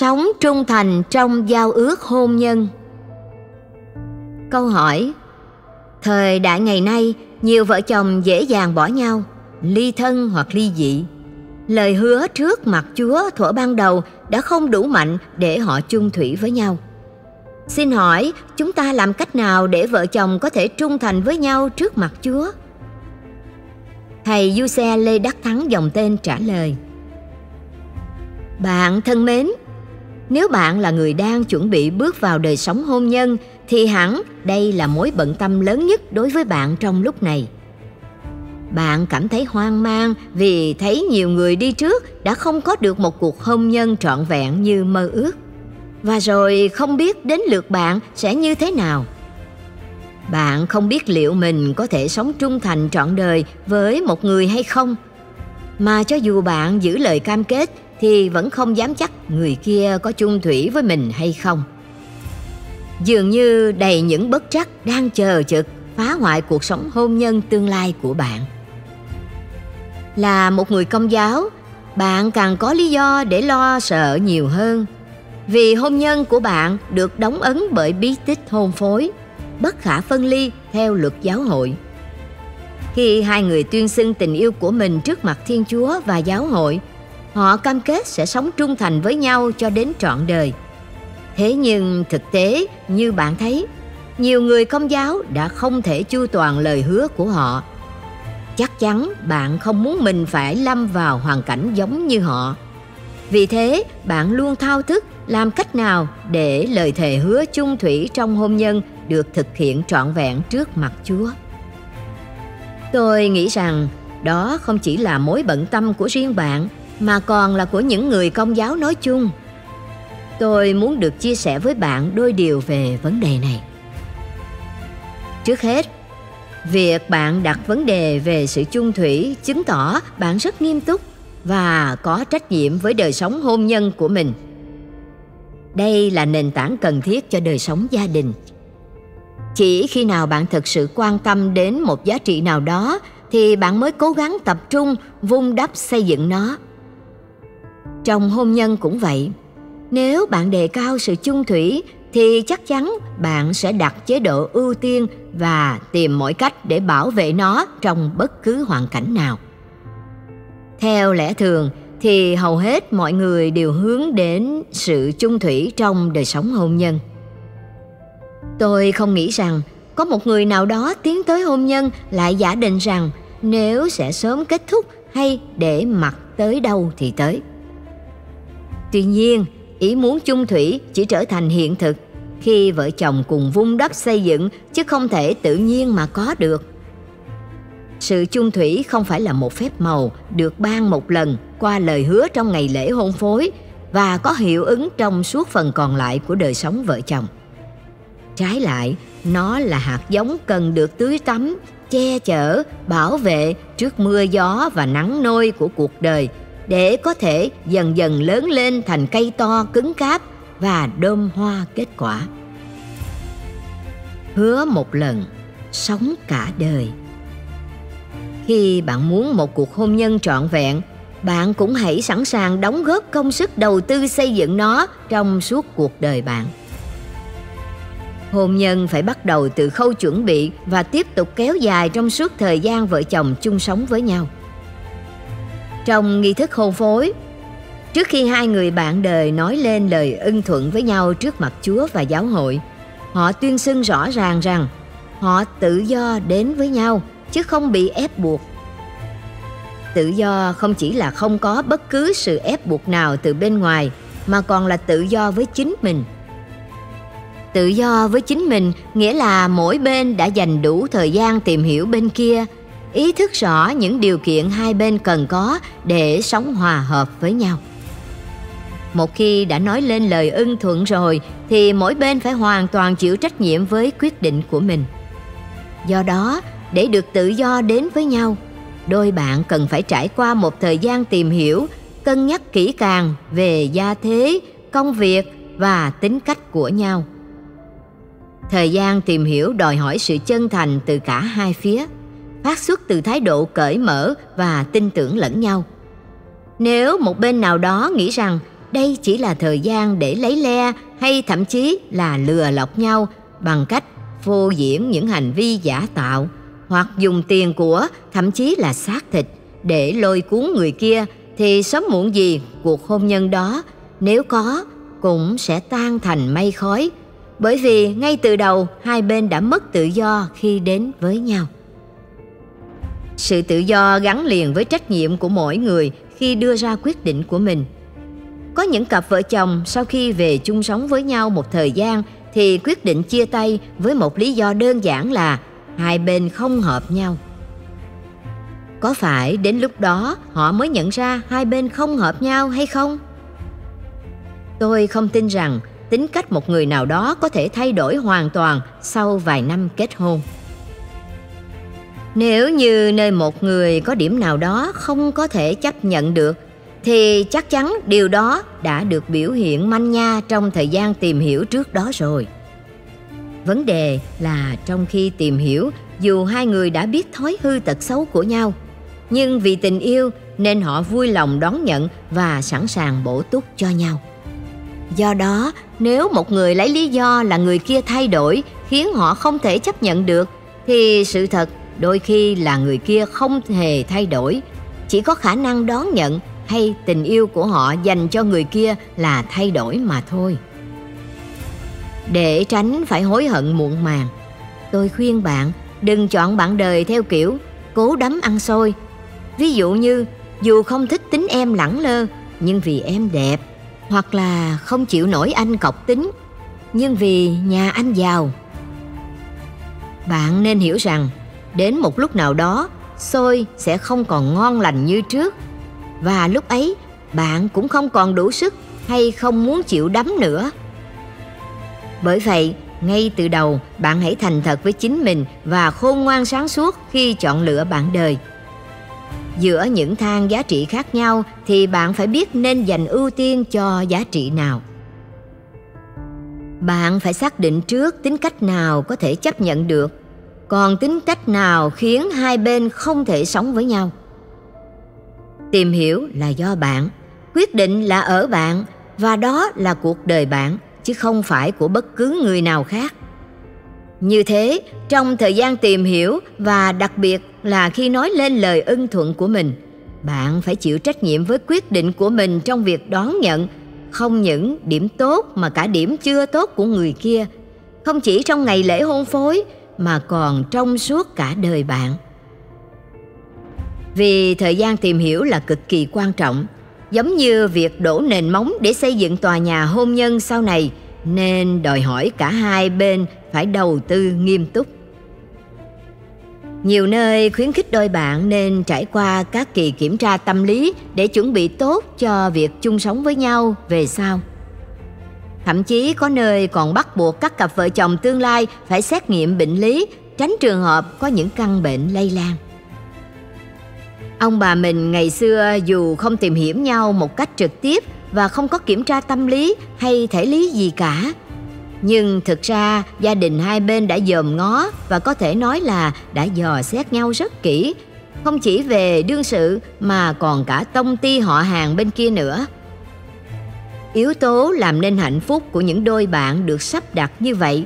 Sống trung thành trong giao ước hôn nhân. Câu hỏi: thời đại ngày nay, nhiều vợ chồng dễ dàng bỏ nhau, ly thân hoặc ly dị. Lời hứa trước mặt Chúa thuở ban đầu đã không đủ mạnh để họ chung thủy với nhau. Xin hỏi, chúng ta làm cách nào để vợ chồng có thể trung thành với nhau trước mặt Chúa? Thầy Giuse Lê Đắc Thắng dòng tên trả lời: bạn thân mến, nếu bạn là người đang chuẩn bị bước vào đời sống hôn nhân thì hẳn đây là mối bận tâm lớn nhất đối với bạn trong lúc này. Bạn cảm thấy hoang mang vì thấy nhiều người đi trước đã không có được một cuộc hôn nhân trọn vẹn như mơ ước, và rồi không biết đến lượt bạn sẽ như thế nào. Bạn không biết liệu mình có thể sống trung thành trọn đời với một người hay không, mà cho dù bạn giữ lời cam kết thì vẫn không dám chắc người kia có chung thủy với mình hay không. Dường như đầy những bất trắc đang chờ chực phá hoại cuộc sống hôn nhân tương lai của bạn. Là một người Công giáo, bạn càng có lý do để lo sợ nhiều hơn, vì hôn nhân của bạn được đóng ấn bởi bí tích hôn phối, bất khả phân ly theo luật giáo hội. Khi hai người tuyên xưng tình yêu của mình trước mặt Thiên Chúa và giáo hội, họ cam kết sẽ sống trung thành với nhau cho đến trọn đời. Thế nhưng thực tế, như bạn thấy, nhiều người Công giáo đã không thể chu toàn lời hứa của họ. Chắc chắn bạn không muốn mình phải lâm vào hoàn cảnh giống như họ. Vì thế, bạn luôn thao thức làm cách nào để lời thề hứa chung thủy trong hôn nhân được thực hiện trọn vẹn trước mặt Chúa. Tôi nghĩ rằng đó không chỉ là mối bận tâm của riêng bạn, mà còn là của những người Công giáo nói chung. Tôi muốn được chia sẻ với bạn đôi điều về vấn đề này. Trước hết, việc bạn đặt vấn đề về sự chung thủy chứng tỏ bạn rất nghiêm túc và có trách nhiệm với đời sống hôn nhân của mình. Đây là nền tảng cần thiết cho đời sống gia đình. Chỉ khi nào bạn thực sự quan tâm đến một giá trị nào đó thì bạn mới cố gắng tập trung vun đắp xây dựng nó. Trong hôn nhân cũng vậy, nếu bạn đề cao sự chung thủy thì chắc chắn bạn sẽ đặt chế độ ưu tiên và tìm mọi cách để bảo vệ nó trong bất cứ hoàn cảnh nào. Theo lẽ thường thì hầu hết mọi người đều hướng đến sự chung thủy trong đời sống hôn nhân. Tôi không nghĩ rằng có một người nào đó tiến tới hôn nhân lại giả định rằng nếu sẽ sớm kết thúc hay để mặc tới đâu thì tới. Tuy nhiên, ý muốn chung thủy chỉ trở thành hiện thực khi vợ chồng cùng vun đắp xây dựng, chứ không thể tự nhiên mà có được. Sự chung thủy không phải là một phép màu được ban một lần qua lời hứa trong ngày lễ hôn phối và có hiệu ứng trong suốt phần còn lại của đời sống vợ chồng. Trái lại, nó là hạt giống cần được tưới tắm, che chở, bảo vệ trước mưa gió và nắng nôi của cuộc đời, để có thể dần dần lớn lên thành cây to cứng cáp và đơm hoa kết quả. Hứa một lần, sống cả đời. Khi bạn muốn một cuộc hôn nhân trọn vẹn, bạn cũng hãy sẵn sàng đóng góp công sức đầu tư xây dựng nó trong suốt cuộc đời bạn. Hôn nhân phải bắt đầu từ khâu chuẩn bị và tiếp tục kéo dài trong suốt thời gian vợ chồng chung sống với nhau. Trong nghi thức hôn phối, trước khi hai người bạn đời nói lên lời ưng thuận với nhau trước mặt Chúa và giáo hội, họ tuyên xưng rõ ràng rằng họ tự do đến với nhau chứ không bị ép buộc. Tự do không chỉ là không có bất cứ sự ép buộc nào từ bên ngoài, mà còn là tự do với chính mình. Tự do với chính mình nghĩa là mỗi bên đã dành đủ thời gian tìm hiểu bên kia, ý thức rõ những điều kiện hai bên cần có để sống hòa hợp với nhau. Một khi đã nói lên lời ưng thuận rồi thì mỗi bên phải hoàn toàn chịu trách nhiệm với quyết định của mình. Do đó, để được tự do đến với nhau, đôi bạn cần phải trải qua một thời gian tìm hiểu, cân nhắc kỹ càng về gia thế, công việc và tính cách của nhau. Thời gian tìm hiểu đòi hỏi sự chân thành từ cả hai phía, phát xuất từ thái độ cởi mở và tin tưởng lẫn nhau. Nếu một bên nào đó nghĩ rằng Đây chỉ là thời gian để lấy le hay thậm chí là lừa lọc nhau bằng cách phô diễn những hành vi giả tạo, hoặc dùng tiền của, thậm chí là xác thịt để lôi cuốn người kia, thì sớm muộn gì cuộc hôn nhân đó, nếu có, cũng sẽ tan thành mây khói. Bởi vì ngay từ đầu hai bên đã mất tự do khi đến với nhau. Sự tự do gắn liền với trách nhiệm của mỗi người khi đưa ra quyết định của mình. Có những cặp vợ chồng sau khi về chung sống với nhau một thời gian thì quyết định chia tay với một lý do đơn giản là hai bên không hợp nhau. Có phải đến lúc đó họ mới nhận ra hai bên không hợp nhau hay không? Tôi không tin rằng tính cách một người nào đó có thể thay đổi hoàn toàn sau vài năm kết hôn. Nếu như nơi một người có điểm nào đó không có thể chấp nhận được, thì chắc chắn điều đó đã được biểu hiện manh nha trong thời gian tìm hiểu trước đó rồi. Vấn đề là trong khi tìm hiểu, dù hai người đã biết thói hư tật xấu của nhau, nhưng vì tình yêu nên họ vui lòng đón nhận và sẵn sàng bổ túc cho nhau. Do đó, nếu một người lấy lý do là người kia thay đổi khiến họ không thể chấp nhận được, thì sự thật đôi khi là người kia không hề thay đổi. Chỉ có khả năng đón nhận hay tình yêu của họ dành cho người kia là thay đổi mà thôi. Để tránh phải hối hận muộn màng, tôi khuyên bạn đừng chọn bạn đời theo kiểu cố đấm ăn xôi. Ví dụ như, dù không thích tính em lẳng lơ, nhưng vì em đẹp, hoặc là không chịu nổi anh cọc tính, nhưng vì nhà anh giàu. Bạn nên hiểu rằng, đến một lúc nào đó, xôi sẽ không còn ngon lành như trước, và lúc ấy bạn cũng không còn đủ sức hay không muốn chịu đấm nữa. Bởi vậy, ngay từ đầu bạn hãy thành thật với chính mình và khôn ngoan sáng suốt khi chọn lựa bạn đời. Giữa những thang giá trị khác nhau thì bạn phải biết nên dành ưu tiên cho giá trị nào. Bạn phải xác định trước tính cách nào có thể chấp nhận được, còn tính cách nào khiến hai bên không thể sống với nhau. Tìm hiểu là do bạn, quyết định là ở bạn, và đó là cuộc đời bạn, chứ không phải của bất cứ người nào khác. Như thế, trong thời gian tìm hiểu và đặc biệt là khi nói lên lời ưng thuận của mình, bạn phải chịu trách nhiệm với quyết định của mình trong việc đón nhận không những điểm tốt mà cả điểm chưa tốt của người kia, không chỉ trong ngày lễ hôn phối mà còn trong suốt cả đời bạn. Vì thời gian tìm hiểu là cực kỳ quan trọng, giống như việc đổ nền móng để xây dựng tòa nhà hôn nhân sau này, nên đòi hỏi cả hai bên phải đầu tư nghiêm túc. Nhiều nơi khuyến khích đôi bạn nên trải qua các kỳ kiểm tra tâm lý để chuẩn bị tốt cho việc chung sống với nhau về sau. Thậm chí có nơi còn bắt buộc các cặp vợ chồng tương lai phải xét nghiệm bệnh lý, tránh trường hợp có những căn bệnh lây lan. Ông bà mình ngày xưa dù không tìm hiểu nhau một cách trực tiếp và không có kiểm tra tâm lý hay thể lý gì cả, nhưng thực ra gia đình hai bên đã dòm ngó và có thể nói là đã dò xét nhau rất kỹ, không chỉ về đương sự mà còn cả tông ti họ hàng bên kia nữa. Yếu tố làm nên hạnh phúc của những đôi bạn được sắp đặt như vậy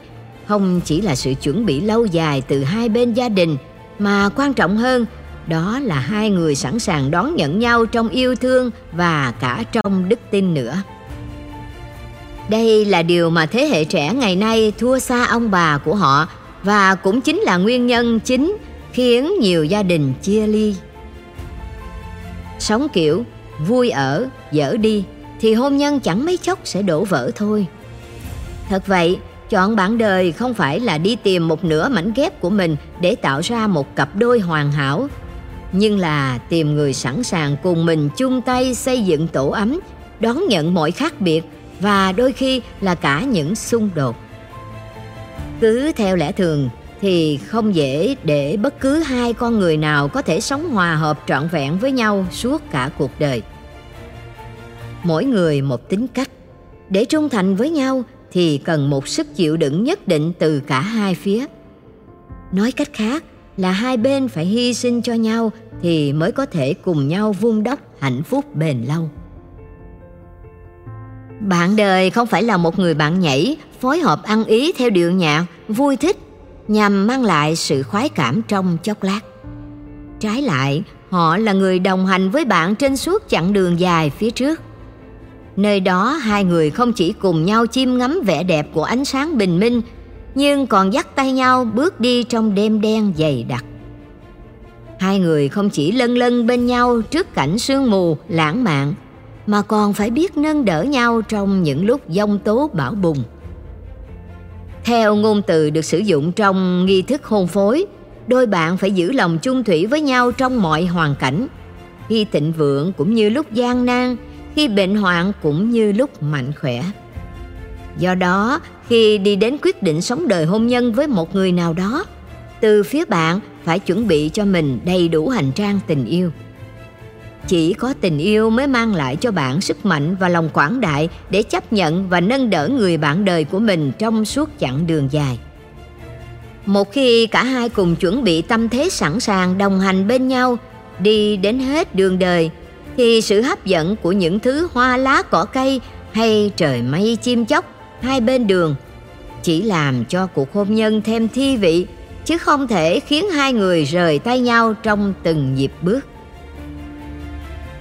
không chỉ là sự chuẩn bị lâu dài từ hai bên gia đình, mà quan trọng hơn đó là hai người sẵn sàng đón nhận nhau trong yêu thương và cả trong đức tin nữa. Đây là điều mà thế hệ trẻ ngày nay thua xa ông bà của họ, và cũng chính là nguyên nhân chính khiến nhiều gia đình chia ly. Sống kiểu vui ở, dở đi thì hôn nhân chẳng mấy chốc sẽ đổ vỡ thôi. Thật vậy, chọn bạn đời không phải là đi tìm một nửa mảnh ghép của mình để tạo ra một cặp đôi hoàn hảo, nhưng là tìm người sẵn sàng cùng mình chung tay xây dựng tổ ấm, đón nhận mọi khác biệt và đôi khi là cả những xung đột. Cứ theo lẽ thường thì không dễ để bất cứ hai con người nào có thể sống hòa hợp trọn vẹn với nhau suốt cả cuộc đời. Mỗi người một tính cách, để trung thành với nhau thì cần một sức chịu đựng nhất định từ cả hai phía. Nói cách khác là hai bên phải hy sinh cho nhau thì mới có thể cùng nhau vun đắp hạnh phúc bền lâu. Bạn đời không phải là một người bạn nhảy, phối hợp ăn ý theo điệu nhạc, vui thích, nhằm mang lại sự khoái cảm trong chốc lát. Trái lại, họ là người đồng hành với bạn trên suốt chặng đường dài phía trước. Nơi đó hai người không chỉ cùng nhau chiêm ngắm vẻ đẹp của ánh sáng bình minh, nhưng còn dắt tay nhau bước đi trong đêm đen dày đặc. Hai người không chỉ lân lân bên nhau trước cảnh sương mù lãng mạn, mà còn phải biết nâng đỡ nhau trong những lúc giông tố bão bùng. Theo ngôn từ được sử dụng trong nghi thức hôn phối, đôi bạn phải giữ lòng chung thủy với nhau trong mọi hoàn cảnh, khi thịnh vượng cũng như lúc gian nan, khi bệnh hoạn cũng như lúc mạnh khỏe. Do đó, khi đi đến quyết định sống đời hôn nhân với một người nào đó, từ phía bạn phải chuẩn bị cho mình đầy đủ hành trang tình yêu. Chỉ có tình yêu mới mang lại cho bạn sức mạnh và lòng quảng đại để chấp nhận và nâng đỡ người bạn đời của mình trong suốt chặng đường dài. Một khi cả hai cùng chuẩn bị tâm thế sẵn sàng đồng hành bên nhau, đi đến hết đường đời, thì sự hấp dẫn của những thứ hoa lá cỏ cây hay trời mây chim chóc hai bên đường chỉ làm cho cuộc hôn nhân thêm thi vị, chứ không thể khiến hai người rời tay nhau trong từng nhịp bước.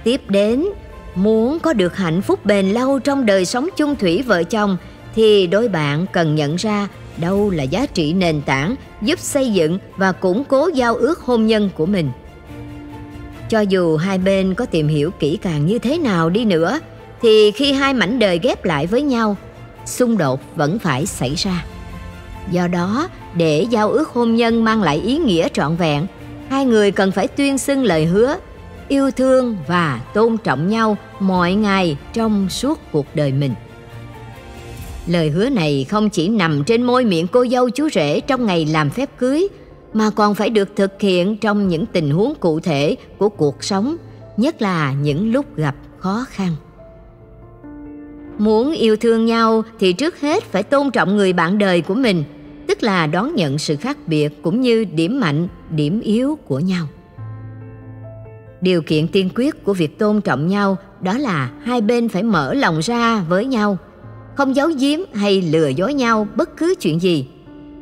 Tiếp đến, muốn có được hạnh phúc bền lâu trong đời sống chung thủy vợ chồng, thì đôi bạn cần nhận ra đâu là giá trị nền tảng giúp xây dựng và củng cố giao ước hôn nhân của mình. Cho dù hai bên có tìm hiểu kỹ càng như thế nào đi nữa, thì khi hai mảnh đời ghép lại với nhau, xung đột vẫn phải xảy ra. Do đó, để giao ước hôn nhân mang lại ý nghĩa trọn vẹn, hai người cần phải tuyên xưng lời hứa, yêu thương và tôn trọng nhau mọi ngày trong suốt cuộc đời mình. Lời hứa này không chỉ nằm trên môi miệng cô dâu chú rể trong ngày làm phép cưới, mà còn phải được thực hiện trong những tình huống cụ thể của cuộc sống, nhất là những lúc gặp khó khăn. Muốn yêu thương nhau thì trước hết phải tôn trọng người bạn đời của mình, tức là đón nhận sự khác biệt cũng như điểm mạnh, điểm yếu của nhau. Điều kiện tiên quyết của việc tôn trọng nhau đó là hai bên phải mở lòng ra với nhau, không giấu giếm hay lừa dối nhau bất cứ chuyện gì,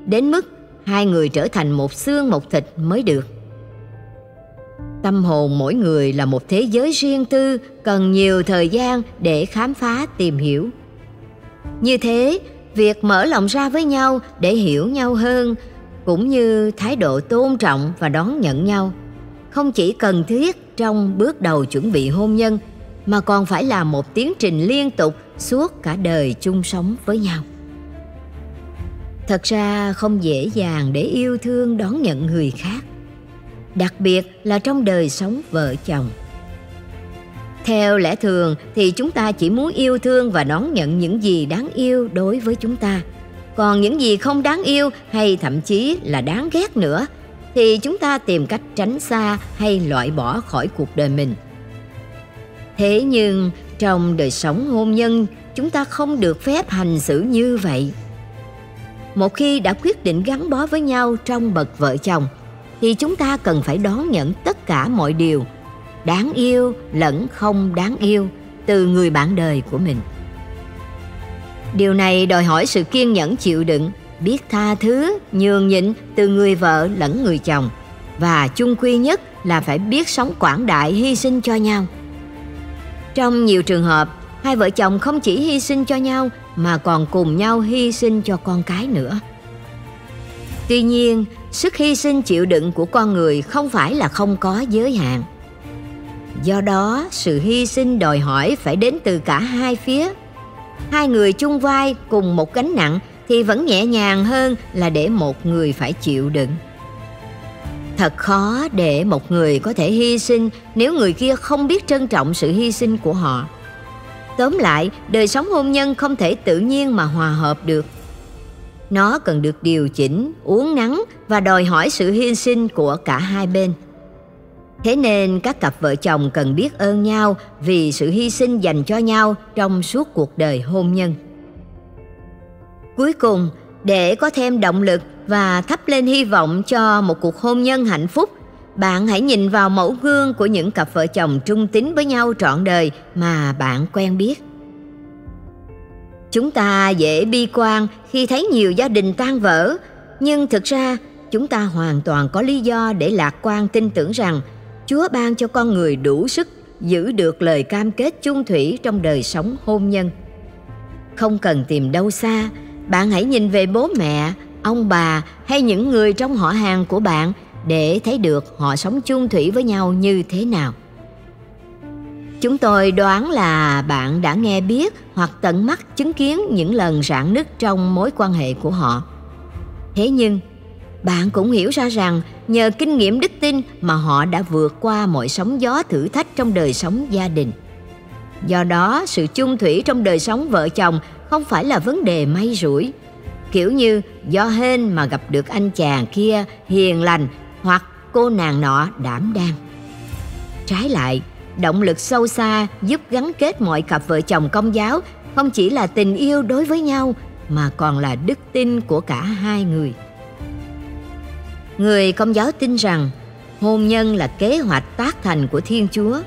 đến mức hai người trở thành một xương một thịt mới được. Tâm hồn mỗi người là một thế giới riêng tư, cần nhiều thời gian để khám phá tìm hiểu. Như thế, việc mở lòng ra với nhau để hiểu nhau hơn, cũng như thái độ tôn trọng và đón nhận nhau, không chỉ cần thiết trong bước đầu chuẩn bị hôn nhân, mà còn phải là một tiến trình liên tục suốt cả đời chung sống với nhau. Thật ra không dễ dàng để yêu thương đón nhận người khác, đặc biệt là trong đời sống vợ chồng. Theo lẽ thường thì chúng ta chỉ muốn yêu thương và đón nhận những gì đáng yêu đối với chúng ta, còn những gì không đáng yêu hay thậm chí là đáng ghét nữa thì chúng ta tìm cách tránh xa hay loại bỏ khỏi cuộc đời mình. Thế nhưng trong đời sống hôn nhân, chúng ta không được phép hành xử như vậy. Một khi đã quyết định gắn bó với nhau trong bậc vợ chồng, thì chúng ta cần phải đón nhận tất cả mọi điều, đáng yêu lẫn không đáng yêu, từ người bạn đời của mình. Điều này đòi hỏi sự kiên nhẫn chịu đựng, biết tha thứ, nhường nhịn từ người vợ lẫn người chồng, và chung quy nhất là phải biết sống quảng đại, hy sinh cho nhau. Trong nhiều trường hợp, hai vợ chồng không chỉ hy sinh cho nhau mà còn cùng nhau hy sinh cho con cái nữa. Tuy nhiên, sức hy sinh chịu đựng của con người không phải là không có giới hạn. Do đó, sự hy sinh đòi hỏi phải đến từ cả hai phía. Hai người chung vai cùng một gánh nặng thì vẫn nhẹ nhàng hơn là để một người phải chịu đựng. Thật khó để một người có thể hy sinh nếu người kia không biết trân trọng sự hy sinh của họ. Tóm lại, đời sống hôn nhân không thể tự nhiên mà hòa hợp được. Nó cần được điều chỉnh, uốn nắn và đòi hỏi sự hy sinh của cả hai bên. Thế nên các cặp vợ chồng cần biết ơn nhau vì sự hy sinh dành cho nhau trong suốt cuộc đời hôn nhân. Cuối cùng, để có thêm động lực và thắp lên hy vọng cho một cuộc hôn nhân hạnh phúc, bạn hãy nhìn vào mẫu gương của những cặp vợ chồng trung tín với nhau trọn đời mà bạn quen biết. Chúng ta dễ bi quan khi thấy nhiều gia đình tan vỡ, nhưng thực ra chúng ta hoàn toàn có lý do để lạc quan tin tưởng rằng Chúa ban cho con người đủ sức giữ được lời cam kết chung thủy trong đời sống hôn nhân. Không cần tìm đâu xa, bạn hãy nhìn về bố mẹ, ông bà hay những người trong họ hàng của bạn để thấy được họ sống chung thủy với nhau như thế nào. Chúng tôi đoán là bạn đã nghe biết hoặc tận mắt chứng kiến những lần rạn nứt trong mối quan hệ của họ. Thế nhưng, bạn cũng hiểu ra rằng nhờ kinh nghiệm đức tin mà họ đã vượt qua mọi sóng gió thử thách trong đời sống gia đình. Do đó, sự chung thủy trong đời sống vợ chồng không phải là vấn đề may rủi, kiểu như do hên mà gặp được anh chàng kia hiền lành hoặc cô nàng nọ đảm đang. Trái lại, động lực sâu xa giúp gắn kết mọi cặp vợ chồng Công giáo không chỉ là tình yêu đối với nhau mà còn là đức tin của cả hai người. Người Công giáo tin rằng hôn nhân là kế hoạch tác thành của Thiên Chúa.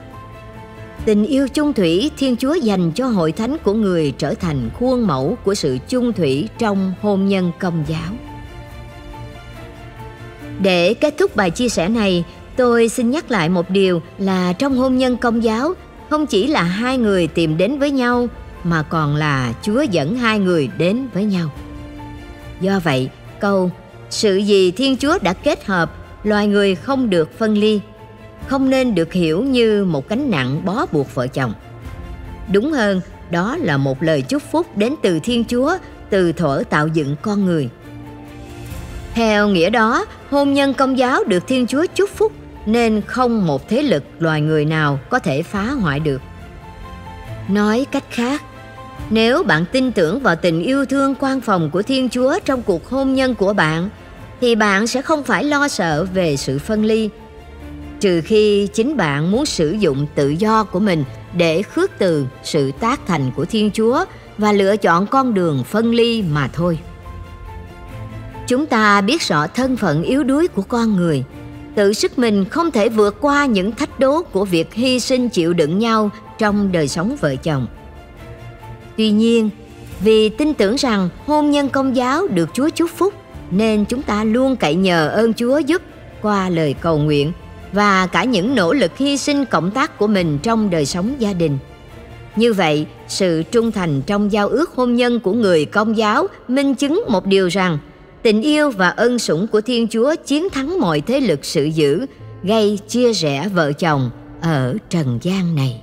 Tình yêu chung thủy Thiên Chúa dành cho hội thánh của người trở thành khuôn mẫu của sự chung thủy trong hôn nhân Công giáo. Để kết thúc bài chia sẻ này, tôi xin nhắc lại một điều là trong hôn nhân Công giáo không chỉ là hai người tìm đến với nhau mà còn là Chúa dẫn hai người đến với nhau. Do vậy, câu "Sự gì Thiên Chúa đã kết hợp, loài người không được phân ly" không nên được hiểu như một gánh nặng bó buộc vợ chồng. Đúng hơn, đó là một lời chúc phúc đến từ Thiên Chúa, từ thuở tạo dựng con người. Theo nghĩa đó, hôn nhân Công giáo được Thiên Chúa chúc phúc nên không một thế lực loài người nào có thể phá hoại được. Nói cách khác, nếu bạn tin tưởng vào tình yêu thương quan phòng của Thiên Chúa trong cuộc hôn nhân của bạn, thì bạn sẽ không phải lo sợ về sự phân ly, trừ khi chính bạn muốn sử dụng tự do của mình để khước từ sự tác thành của Thiên Chúa và lựa chọn con đường phân ly mà thôi. Chúng ta biết rõ thân phận yếu đuối của con người, tự sức mình không thể vượt qua những thách đố của việc hy sinh chịu đựng nhau trong đời sống vợ chồng. Tuy nhiên, vì tin tưởng rằng hôn nhân Công giáo được Chúa chúc phúc, nên chúng ta luôn cậy nhờ ơn Chúa giúp qua lời cầu nguyện và cả những nỗ lực hy sinh cộng tác của mình trong đời sống gia đình. Như vậy, sự trung thành trong giao ước hôn nhân của người Công giáo minh chứng một điều rằng tình yêu và ân sủng của Thiên Chúa chiến thắng mọi thế lực sự dữ gây chia rẽ vợ chồng ở trần gian này.